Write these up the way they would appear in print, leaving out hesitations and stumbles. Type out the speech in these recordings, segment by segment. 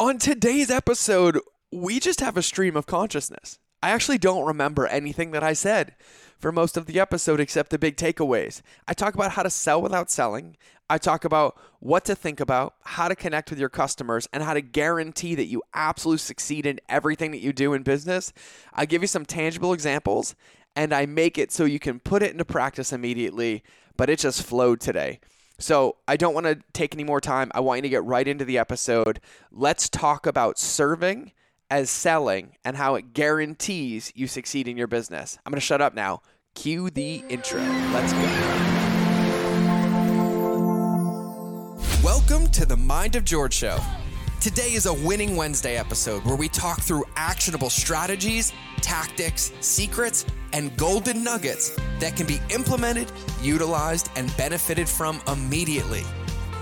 On today's episode, we just have a stream of consciousness. I actually don't remember anything that I said for most of the episode except the big takeaways. I talk about how to sell without selling. I talk about what to think about, how to connect with your customers, and how to guarantee that you absolutely succeed in everything that you do in business. I give you some tangible examples, and I make it so you can put it into practice immediately, but it just flowed today. So I don't want to take any more time. I want you to get right into the episode. Let's talk about serving as selling and how it guarantees you succeed in your business. I'm going to shut up now. Cue the intro. Let's go. Welcome to the Mind of George Show. Today is a Winning Wednesday episode where we talk through actionable strategies, tactics, secrets, and golden nuggets that can be implemented, utilized, and benefited from immediately.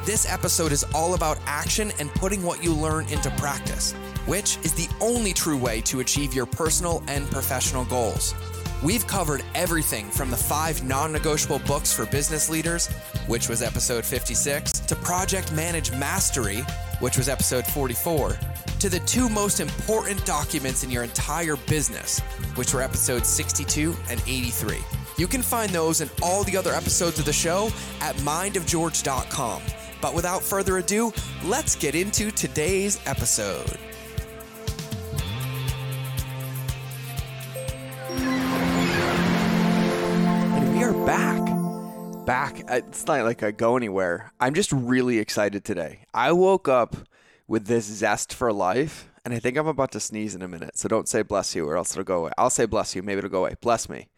This episode is all about action and putting what you learn into practice, which is the only true way to achieve your personal and professional goals. We've covered everything from the 5 non-negotiable books for business leaders, which was episode 56, to Project Manage Mastery, which was episode 44, to the 2 most important documents in your entire business, which were episodes 62 and 83. You can find those and all the other episodes of the show at mindofgeorge.com. But without further ado, let's get into today's episode. And we are back. It's not like I go anywhere. I'm just really excited today. I woke up with this zest for life, and I think I'm about to sneeze in a minute. So don't say bless you or else it'll go away. I'll say bless you. Maybe it'll go away. Bless me.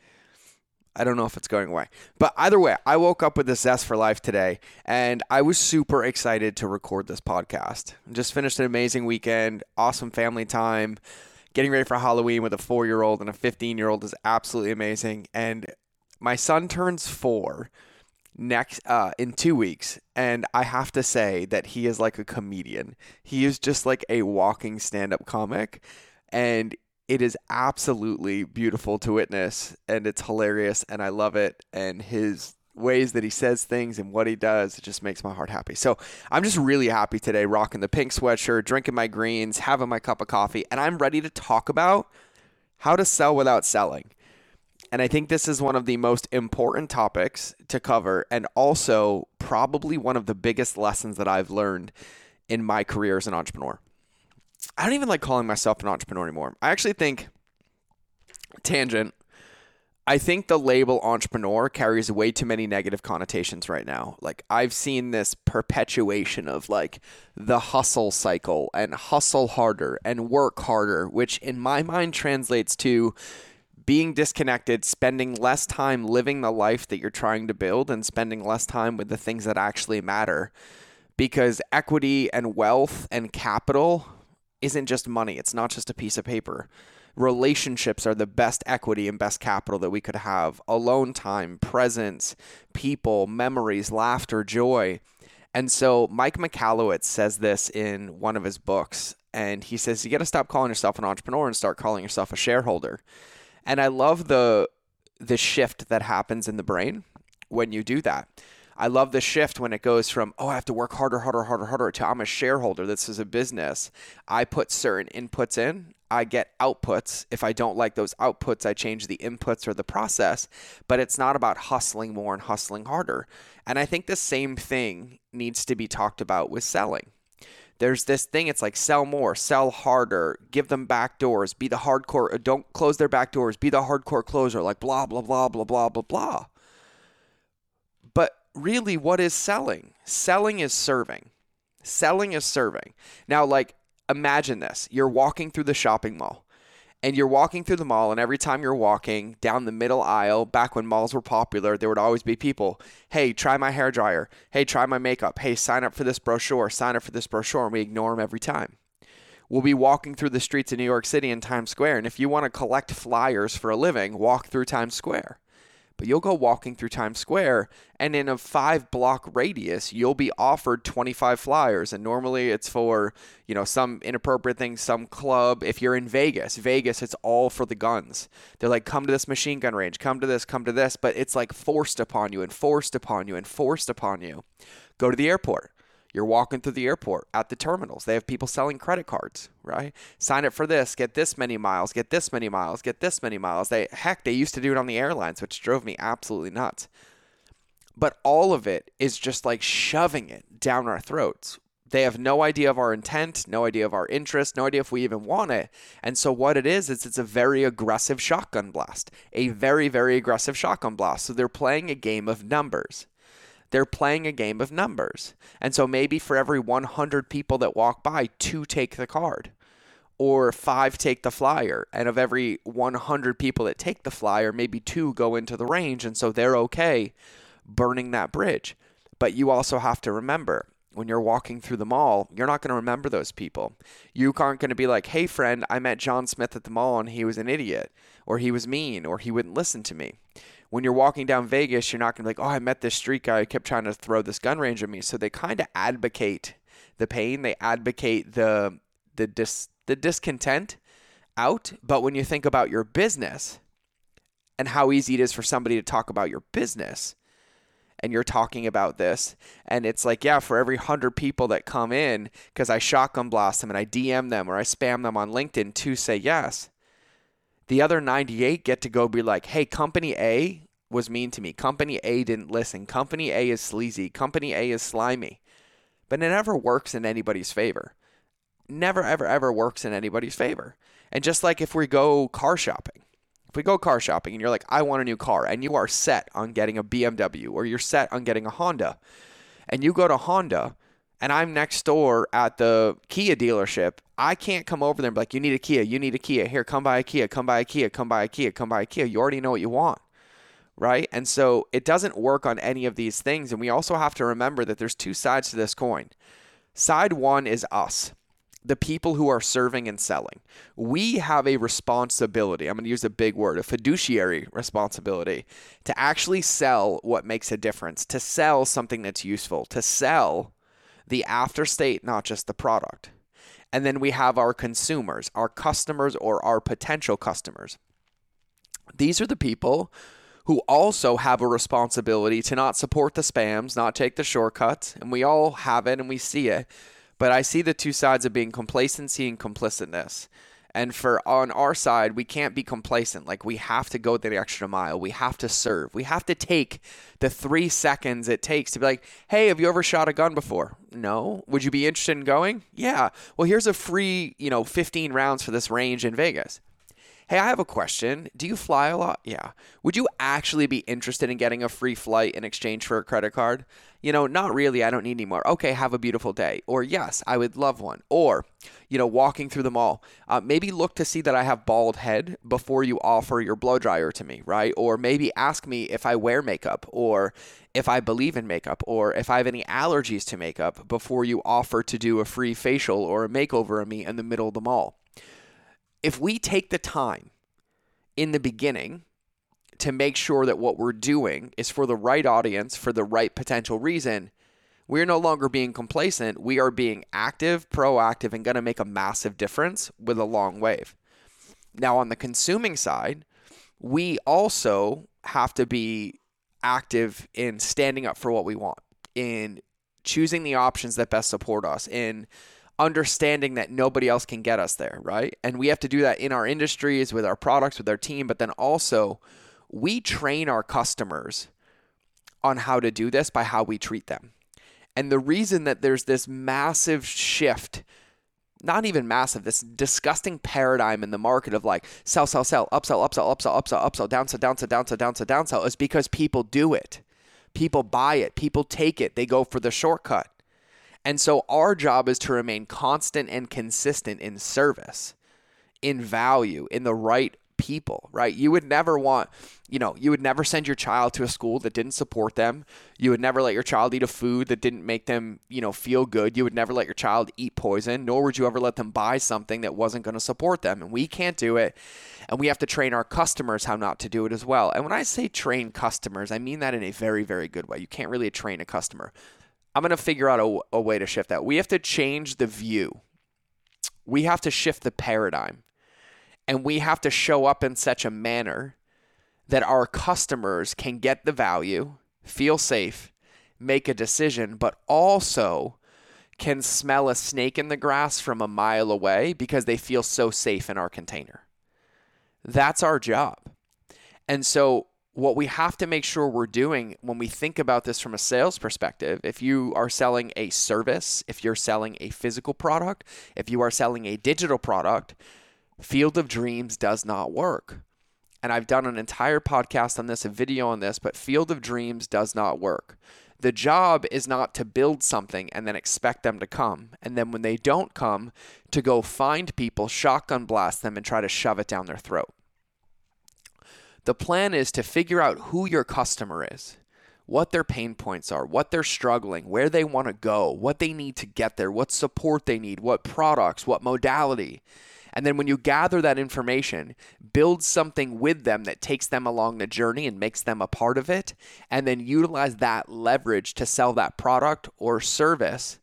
I don't know if it's going away. But either way, I woke up with this zest for life today, and I was super excited to record this podcast. Just finished an amazing weekend, awesome family time. Getting ready for Halloween with a 4-year-old and a 15-year-old is absolutely amazing. And my son turns 4 next in 2 weeks, and I have to say that he is like a comedian. He is just like a walking stand-up comic, and it is absolutely beautiful to witness, and it's hilarious, and I love it, and his ways that he says things and what he does, it just makes my heart happy. So I'm just really happy today, rocking the pink sweatshirt, drinking my greens, having my cup of coffee, and I'm ready to talk about how to sell without selling. And I think this is one of the most important topics to cover, and also probably one of the biggest lessons that I've learned in my career as an entrepreneur. I don't even like calling myself an entrepreneur anymore. I actually think, tangent, I think the label entrepreneur carries way too many negative connotations right now. Like, I've seen this perpetuation of like the hustle cycle and hustle harder and work harder, which in my mind translates to being disconnected, spending less time living the life that you're trying to build and spending less time with the things that actually matter, because equity and wealth and capital isn't just money. It's not just a piece of paper. Relationships are the best equity and best capital that we could have. Alone time, presence, people, memories, laughter, joy. And so Mike Michalowicz says this in one of his books, and he says, you got to stop calling yourself an entrepreneur and start calling yourself a shareholder. And I love the shift that happens in the brain when you do that. I love the shift when it goes from, oh, I have to work harder, to I'm a shareholder. This is a business. I put certain inputs in. I get outputs. If I don't like those outputs, I change the inputs or the process. But it's not about hustling more and hustling harder. And I think the same thing needs to be talked about with selling. There's this thing, it's like sell more, sell harder, give them back doors, be the hardcore, don't close their back doors, be the hardcore closer, like blah, blah, blah, blah, blah, blah, blah. But really, what is selling? Selling is serving. Selling is serving. Now, like, imagine this. You're walking through the shopping mall, and you're walking through the mall, and every time you're walking down the middle aisle, back when malls were popular, there would always be people, hey, try my hairdryer. Hey, try my makeup. Hey, sign up for this brochure. Sign up for this brochure. And we ignore them every time. We'll be walking through the streets of New York City and Times Square. And if you want to collect flyers for a living, walk through Times Square. But you'll go walking through Times Square, and in a 5-block radius, you'll be offered 25 flyers. And normally it's for, you know, some inappropriate thing, some club. If you're in Vegas, it's all for the guns. They're like, come to this machine gun range, come to this. But it's like forced upon you and forced upon you and forced upon you. Go to the airport. You're walking through the airport, at the terminals. They have people selling credit cards, right? Sign up for this, get this many miles, get this many miles, get this many miles. Heck, they used to do it on the airlines, which drove me absolutely nuts. But all of it is just like shoving it down our throats. They have no idea of our intent, no idea of our interest, no idea if we even want it. And so what it is it's a very aggressive shotgun blast, a very, very aggressive shotgun blast. So they're playing a game of numbers. They're playing a game of numbers. And so maybe for every 100 people that walk by, 2 take the card or 5 take the flyer. And of every 100 people that take the flyer, maybe 2 go into the range. And so they're okay burning that bridge. But you also have to remember, when you're walking through the mall, you're not going to remember those people. You aren't going to be like, hey friend, I met John Smith at the mall and he was an idiot, or he was mean, or he wouldn't listen to me. When you're walking down Vegas, you're not going to be like, oh, I met this street guy who kept trying to throw this gun range at me. So they kind of advocate the pain. They advocate the discontent out. But when you think about your business and how easy it is for somebody to talk about your business, and you're talking about this, and it's like, yeah, for every 100 people that come in, because I shotgun blast them and I DM them or I spam them on LinkedIn to say yes, the other 98 get to go be like, hey, company A was mean to me. Company A didn't listen. Company A is sleazy. Company A is slimy. But it never works in anybody's favor. Never, ever, ever works in anybody's favor. And just like if we go car shopping, and you're like, I want a new car, and you are set on getting a BMW or you're set on getting a Honda, and you go to Honda, and I'm next door at the Kia dealership, I can't come over there and be like, you need a Kia, here, come buy a Kia. You already know what you want, right? And so it doesn't work on any of these things. And we also have to remember that there's two sides to this coin. Side one is us, the people who are serving and selling. We have a responsibility, I'm going to use a big word, a fiduciary responsibility, to actually sell what makes a difference, to sell something that's useful, to sell the after state, not just the product. And then we have our consumers, our customers, or our potential customers. These are the people who also have a responsibility to not support the spams, not take the shortcuts, and we all have it and we see it. But I see the two sides of being complacency and complicitness. And for on our side, we can't be complacent. Like, we have to go the extra mile. We have to serve. We have to take the 3 seconds it takes to be like, hey, have you ever shot a gun before? No. Would you be interested in going? Yeah. Well, here's a free, 15 rounds for this range in Vegas. Hey, I have a question. Do you fly a lot? Yeah. Would you actually be interested in getting a free flight in exchange for a credit card? Not really. I don't need any more. Okay, have a beautiful day. Or yes, I would love one. Or, walking through the mall, maybe look to see that I have bald head before you offer your blow dryer to me, right? Or maybe ask me if I wear makeup or if I believe in makeup or if I have any allergies to makeup before you offer to do a free facial or a makeover of me in the middle of the mall. If we take the time in the beginning to make sure that what we're doing is for the right audience, for the right potential reason, we're no longer being complacent. We are being active, proactive, and going to make a massive difference with a long wave. Now, on the consuming side, we also have to be active in standing up for what we want, in choosing the options that best support us, in understanding that nobody else can get us there, right? And we have to do that in our industries, with our products, with our team, but then also we train our customers on how to do this by how we treat them. And the reason that there's this massive shift, not even massive, this disgusting paradigm in the market of like sell, upsell, downsell, is because people do it. People buy it. People take it. They go for the shortcut. And so our job is to remain constant and consistent in service, in value, in the right people, right? You would never want, you would never send your child to a school that didn't support them. You would never let your child eat a food that didn't make them, feel good. You would never let your child eat poison, nor would you ever let them buy something that wasn't going to support them. And we can't do it. And we have to train our customers how not to do it as well. And when I say train customers, I mean that in a very, very good way. You can't really train a customer. I'm going to figure out a way to shift that. We have to change the view. We have to shift the paradigm. And we have to show up in such a manner that our customers can get the value, feel safe, make a decision, but also can smell a snake in the grass from a mile away because they feel so safe in our container. That's our job. And so what we have to make sure we're doing when we think about this from a sales perspective, if you are selling a service, if you're selling a physical product, if you are selling a digital product, Field of Dreams does not work. And I've done an entire podcast on this, a video on this, but Field of Dreams does not work. The job is not to build something and then expect them to come. And then when they don't come, to go find people, shotgun blast them, and try to shove it down their throat. The plan is to figure out who your customer is, what their pain points are, what they're struggling, where they want to go, what they need to get there, what support they need, what products, what modality. And then when you gather that information, build something with them that takes them along the journey and makes them a part of it, and then utilize that leverage to sell that product or service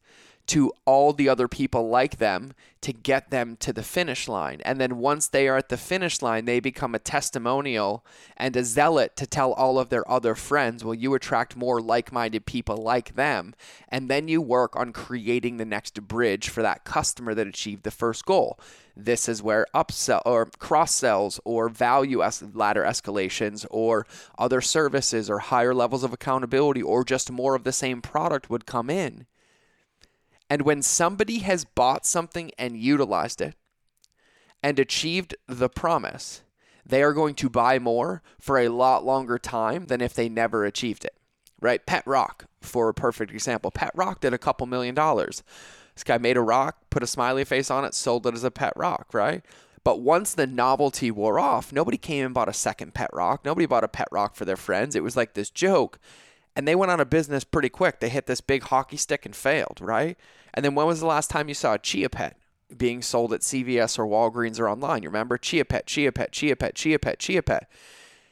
to all the other people like them to get them to the finish line. And then once they are at the finish line, they become a testimonial and a zealot to tell all of their other friends. Well, you attract more like-minded people like them. And then you work on creating the next bridge for that customer that achieved the first goal. This is where upsell or cross-sells or value ladder escalations or other services or higher levels of accountability or just more of the same product would come in. And when somebody has bought something and utilized it and achieved the promise, they are going to buy more for a lot longer time than if they never achieved it, right? Pet Rock, for a perfect example. Pet Rock did $2 million. This guy made a rock, put a smiley face on it, sold it as a pet rock, right? But once the novelty wore off, nobody came and bought a second pet rock. Nobody bought a pet rock for their friends. It was like this joke. And they went out of business pretty quick. They hit this big hockey stick and failed, right? And then when was the last time you saw a Chia Pet being sold at CVS or Walgreens or online? You remember? Chia Pet, Chia Pet, Chia Pet, Chia Pet, Chia Pet.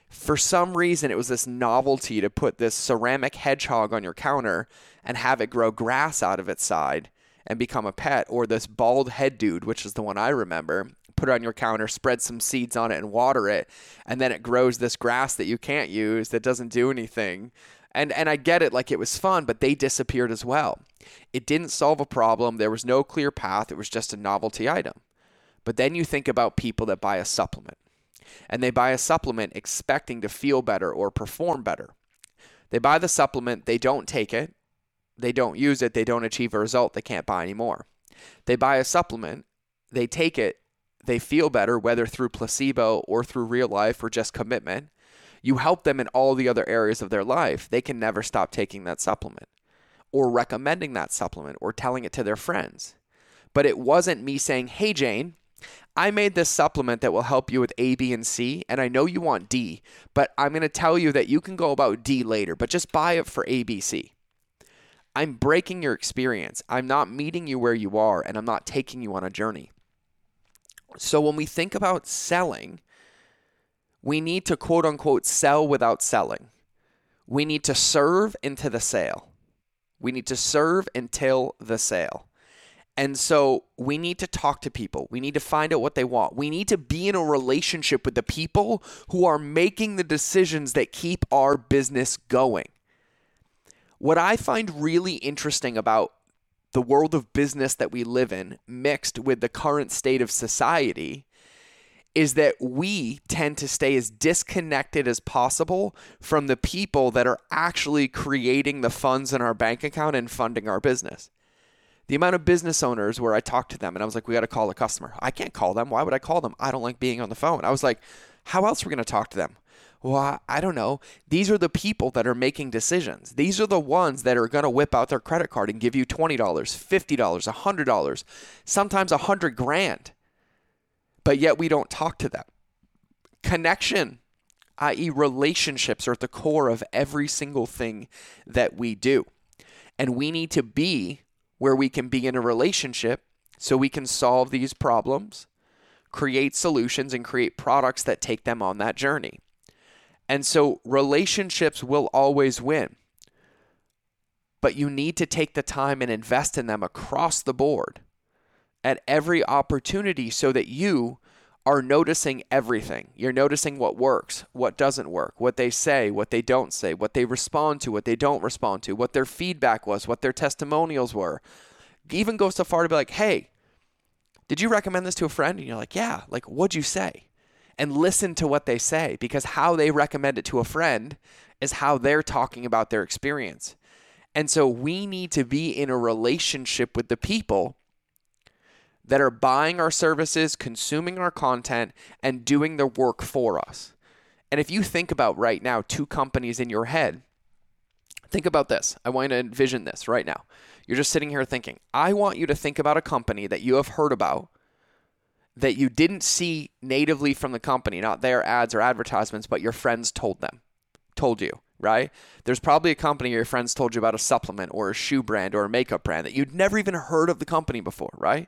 For some reason, it was this novelty to put this ceramic hedgehog on your counter and have it grow grass out of its side and become a pet, or this bald head dude, which is the one I remember, put it on your counter, spread some seeds on it and water it, and then it grows this grass that you can't use that doesn't do anything. And I get it, like it was fun, but they disappeared as well. It didn't solve a problem. There was no clear path. It was just a novelty item. But then you think about people that buy a supplement. And they buy a supplement expecting to feel better or perform better. They buy the supplement. They don't take it. They don't use it. They don't achieve a result. They can't buy anymore. They buy a supplement. They take it. They feel better, whether through placebo or through real life or just commitment. You help them in all the other areas of their life. They can never stop taking that supplement or recommending that supplement or telling it to their friends. But it wasn't me saying, hey, Jane, I made this supplement that will help you with A, B, and C, and I know you want D, but I'm going to tell you that you can go about D later, but just buy it for A, B, C. I'm breaking your experience. I'm not meeting you where you are, and I'm not taking you on a journey. So when we think about selling, we need to quote unquote sell without selling. We need to serve into the sale. We need to serve until the sale. And so we need to talk to people. We need to find out what they want. We need to be in a relationship with the people who are making the decisions that keep our business going. What I find really interesting about the world of business that we live in, mixed with the current state of society, is that we tend to stay as disconnected as possible from the people that are actually creating the funds in our bank account and funding our business. The amount of business owners where I talked to them and I was like, we got to call a customer. I can't call them. Why would I call them? I don't like being on the phone. I was like, how else are we going to talk to them? Well, I don't know. These are the people that are making decisions. These are the ones that are going to whip out their credit card and give you $20, $50, $100, sometimes $100,000. But yet we don't talk to them. Connection, i.e. relationships, are at the core of every single thing that we do. And we need to be where we can be in a relationship so we can solve these problems, create solutions, and create products that take them on that journey. And so relationships will always win. But you need to take the time and invest in them across the board, at every opportunity, so that you are noticing everything. You're noticing what works, what doesn't work, what they say, what they don't say, what they respond to, what they don't respond to, what their feedback was, what their testimonials were. even go so far to be like, hey, did you recommend this to a friend? And you're like, yeah, like, what'd you say? And listen to what they say, because how they recommend it to a friend is how they're talking about their experience. And so we need to be in a relationship with the people that are buying our services, consuming our content, and doing the work for us. And if you think about right now, two companies in your head, think about this. I want you to envision this right now. You're just sitting here thinking. I want you to think about a company that you have heard about that you didn't see natively from the company, not their ads or advertisements, but your friends told you, right? There's probably a company your friends told you about, a supplement or a shoe brand or a makeup brand that you'd never even heard of the company before, right?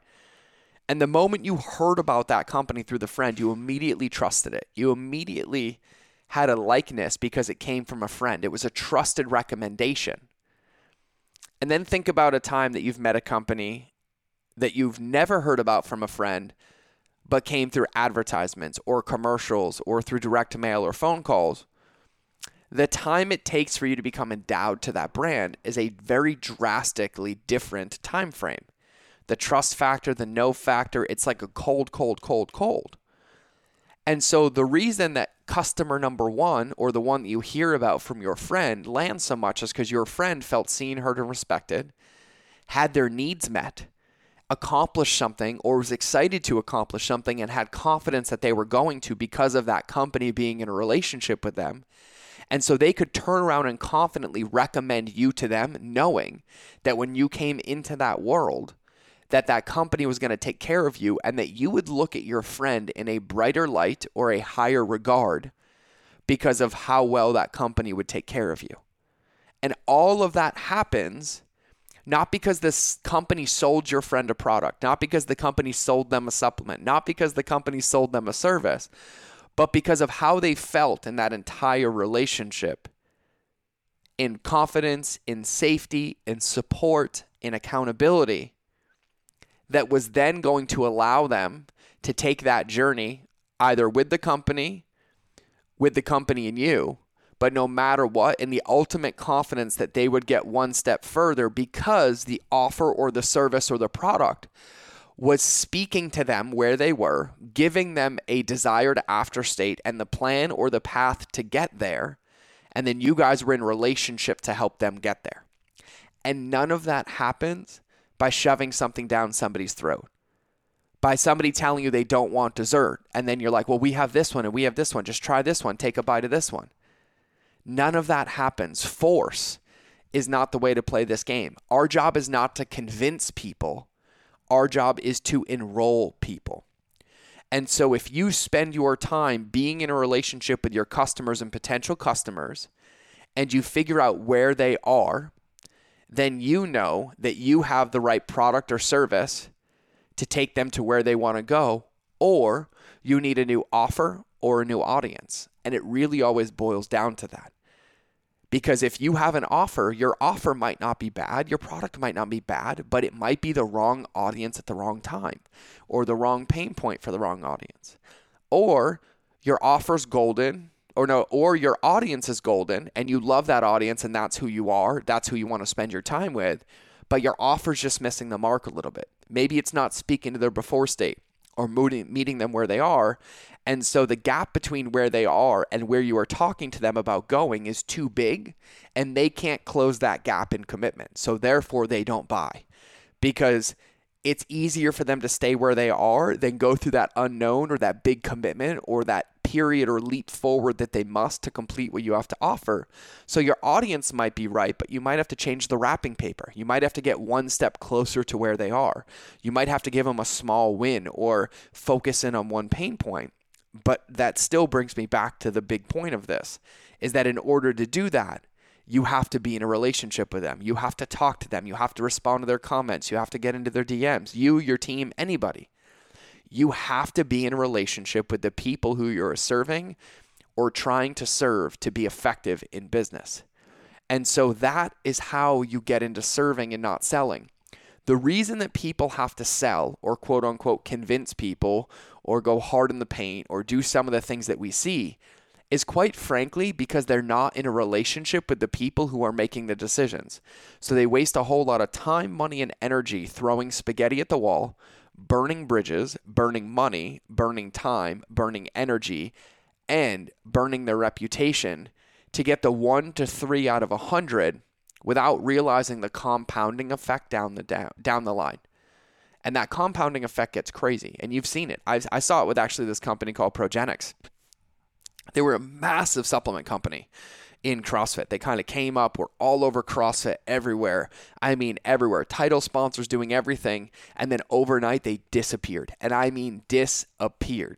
And the moment you heard about that company through the friend, you immediately trusted it. You immediately had a likeness because it came from a friend. It was a trusted recommendation. And then think about a time that you've met a company that you've never heard about from a friend, but came through advertisements or commercials or through direct mail or phone calls. The time it takes for you to become endowed to that brand is a very drastically different time frame. The trust factor, the no factor, it's like a cold. And so the reason that customer number one, or the one that you hear about from your friend, lands so much is because your friend felt seen, heard, and respected, had their needs met, accomplished something, or was excited to accomplish something, and had confidence that they were going to because of that company being in a relationship with them. And so they could turn around and confidently recommend you to them, knowing that when you came into that world, that company was going to take care of you, and that you would look at your friend in a brighter light or a higher regard because of how well that company would take care of you. And all of that happens not because this company sold your friend a product, not because the company sold them a supplement, not because the company sold them a service, but because of how they felt in that entire relationship, in confidence, in safety, in support, in accountability, that was then going to allow them to take that journey either with the company and you, but no matter what, in the ultimate confidence that they would get one step further because the offer or the service or the product was speaking to them where they were, giving them a desired after state and the plan or the path to get there. And then you guys were in relationship to help them get there. And none of that happens by shoving something down somebody's throat, by somebody telling you they don't want dessert. And then you're like, well, we have this one and we have this one. Just try this one. Take a bite of this one. None of that happens. Force is not the way to play this game. Our job is not to convince people. Our job is to enroll people. And so if you spend your time being in a relationship with your customers and potential customers, and you figure out where they are, then you know that you have the right product or service to take them to where they want to go, or you need a new offer or a new audience. And it really always boils down to that. Because if you have an offer, your offer might not be bad, your product might not be bad, but it might be the wrong audience at the wrong time, or the wrong pain point for the wrong audience. Or your offer's golden, or your audience is golden and you love that audience and that's who you are, that's who you want to spend your time with, but your offer's just missing the mark a little bit. Maybe it's not speaking to their before state or meeting them where they are. And so the gap between where they are and where you are talking to them about going is too big, and they can't close that gap in commitment. So therefore they don't buy, because it's easier for them to stay where they are than go through that unknown or that big commitment or that period or leap forward that they must to complete what you have to offer. So your audience might be right, but you might have to change the wrapping paper. You might have to get one step closer to where they are. You might have to give them a small win or focus in on one pain point. But that still brings me back to the big point of this, is that in order to do that, you have to be in a relationship with them. You have to talk to them. You have to respond to their comments. You have to get into their DMs. You, your team, anybody. You have to be in a relationship with the people who you're serving or trying to serve to be effective in business. And so that is how you get into serving and not selling. The reason that people have to sell or quote unquote convince people or go hard in the paint or do some of the things that we see is quite frankly because they're not in a relationship with the people who are making the decisions. So they waste a whole lot of time, money, and energy throwing spaghetti at the wall, burning bridges, burning money, burning time, burning energy, and burning their reputation to get the 1 to 3 out of 100 without realizing the compounding effect down the line. And that compounding effect gets crazy. And you've seen it. I saw it with actually this company called Progenics. They were a massive supplement company in CrossFit. They kind of came up, were all over CrossFit everywhere. I mean, everywhere. Title sponsors doing everything. And then overnight, they disappeared. And I mean disappeared.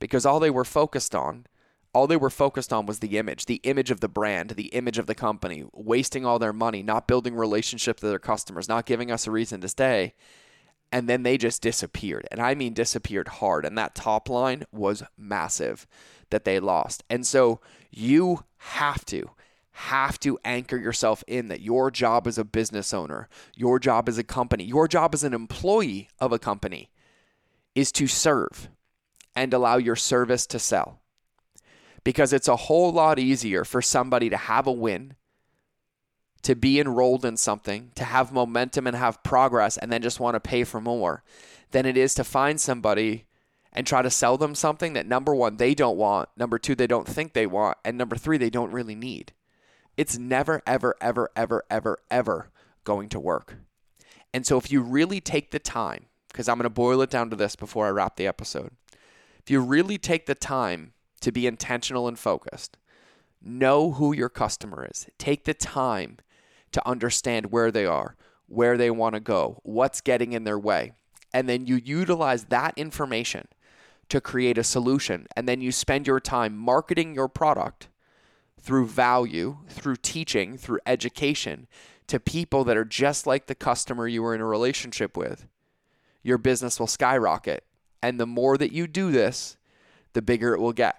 Because all they were focused on was the image of the brand, the image of the company, wasting all their money, not building relationships with their customers, not giving us a reason to stay. And then they just disappeared. And I mean disappeared hard. And that top line was massive that they lost. And so you have to anchor yourself in that your job as a business owner, your job as a company, your job as an employee of a company is to serve and allow your service to sell. Because it's a whole lot easier for somebody to have a win, to be enrolled in something, to have momentum and have progress and then just want to pay for more than it is to find somebody and try to sell them something that, number one, they don't want, number two, they don't think they want, and number three, they don't really need. It's never, ever, ever, ever, ever, ever going to work. And so if you really take the time, because I'm going to boil it down to this before I wrap the episode, if you really take the time to be intentional and focused, know who your customer is, take the time to understand where they are, where they want to go, what's getting in their way. And then you utilize that information to create a solution. And then you spend your time marketing your product through value, through teaching, through education to people that are just like the customer you were in a relationship with. Your business will skyrocket. And the more that you do this, the bigger it will get.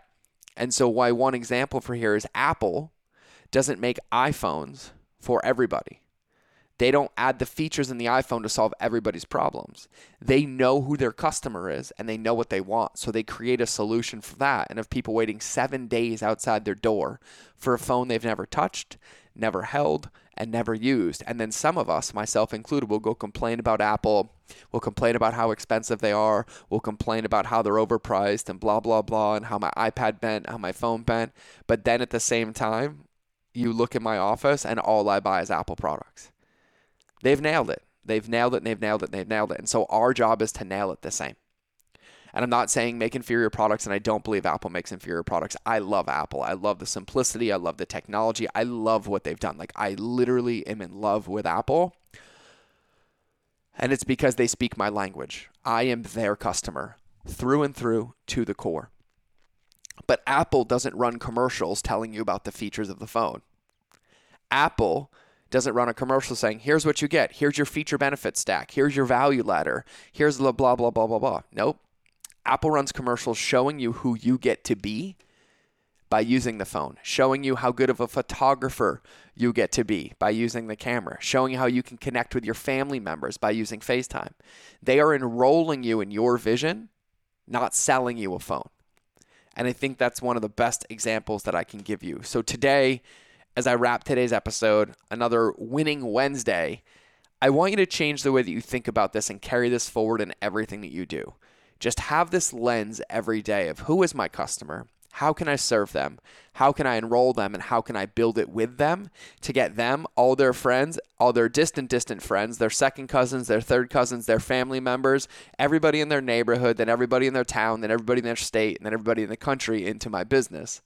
And so why one example for here is Apple doesn't make iPhones for everybody. They don't add the features in the iPhone to solve everybody's problems. They know who their customer is and they know what they want. So they create a solution for that and have people waiting 7 days outside their door for a phone they've never touched, never held, and never used. And then some of us, myself included, will go complain about Apple. We'll complain about how expensive they are. We'll complain about how they're overpriced and blah, blah, blah, and how my iPad bent, how my phone bent. But then at the same time, you look in my office and all I buy is Apple products. They've nailed it. They've nailed it, and they've nailed it, and they've nailed it. And so our job is to nail it the same. And I'm not saying make inferior products, and I don't believe Apple makes inferior products. I love Apple. I love the simplicity. I love the technology. I love what they've done. Like, I literally am in love with Apple. And it's because they speak my language. I am their customer through and through to the core. But Apple doesn't run commercials telling you about the features of the phone. Apple doesn't run a commercial saying, here's what you get. Here's your feature benefit stack. Here's your value ladder. Here's blah, blah, blah, blah, blah, blah. Nope. Apple runs commercials showing you who you get to be by using the phone, showing you how good of a photographer you get to be by using the camera, showing you how you can connect with your family members by using FaceTime. They are enrolling you in your vision, not selling you a phone. And I think that's one of the best examples that I can give you. So today, as I wrap today's episode, another Winning Wednesday, I want you to change the way that you think about this and carry this forward in everything that you do. Just have this lens every day of who is my customer, how can I serve them, how can I enroll them, and how can I build it with them to get them, all their friends, all their distant friends, their second cousins, their third cousins, their family members, everybody in their neighborhood, then everybody in their town, then everybody in their state, and then everybody in the country into my business.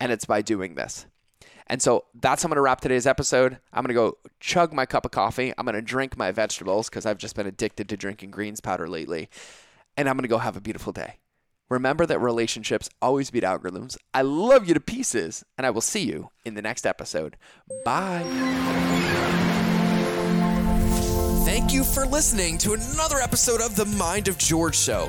And it's by doing this. And so that's how I'm going to wrap today's episode. I'm going to go chug my cup of coffee. I'm going to drink my vegetables because I've just been addicted to drinking greens powder lately. And I'm going to go have a beautiful day. Remember that relationships always beat algorithms. I love you to pieces, and I will see you in the next episode. Bye. Thank you for listening to another episode of the Mind of George Show.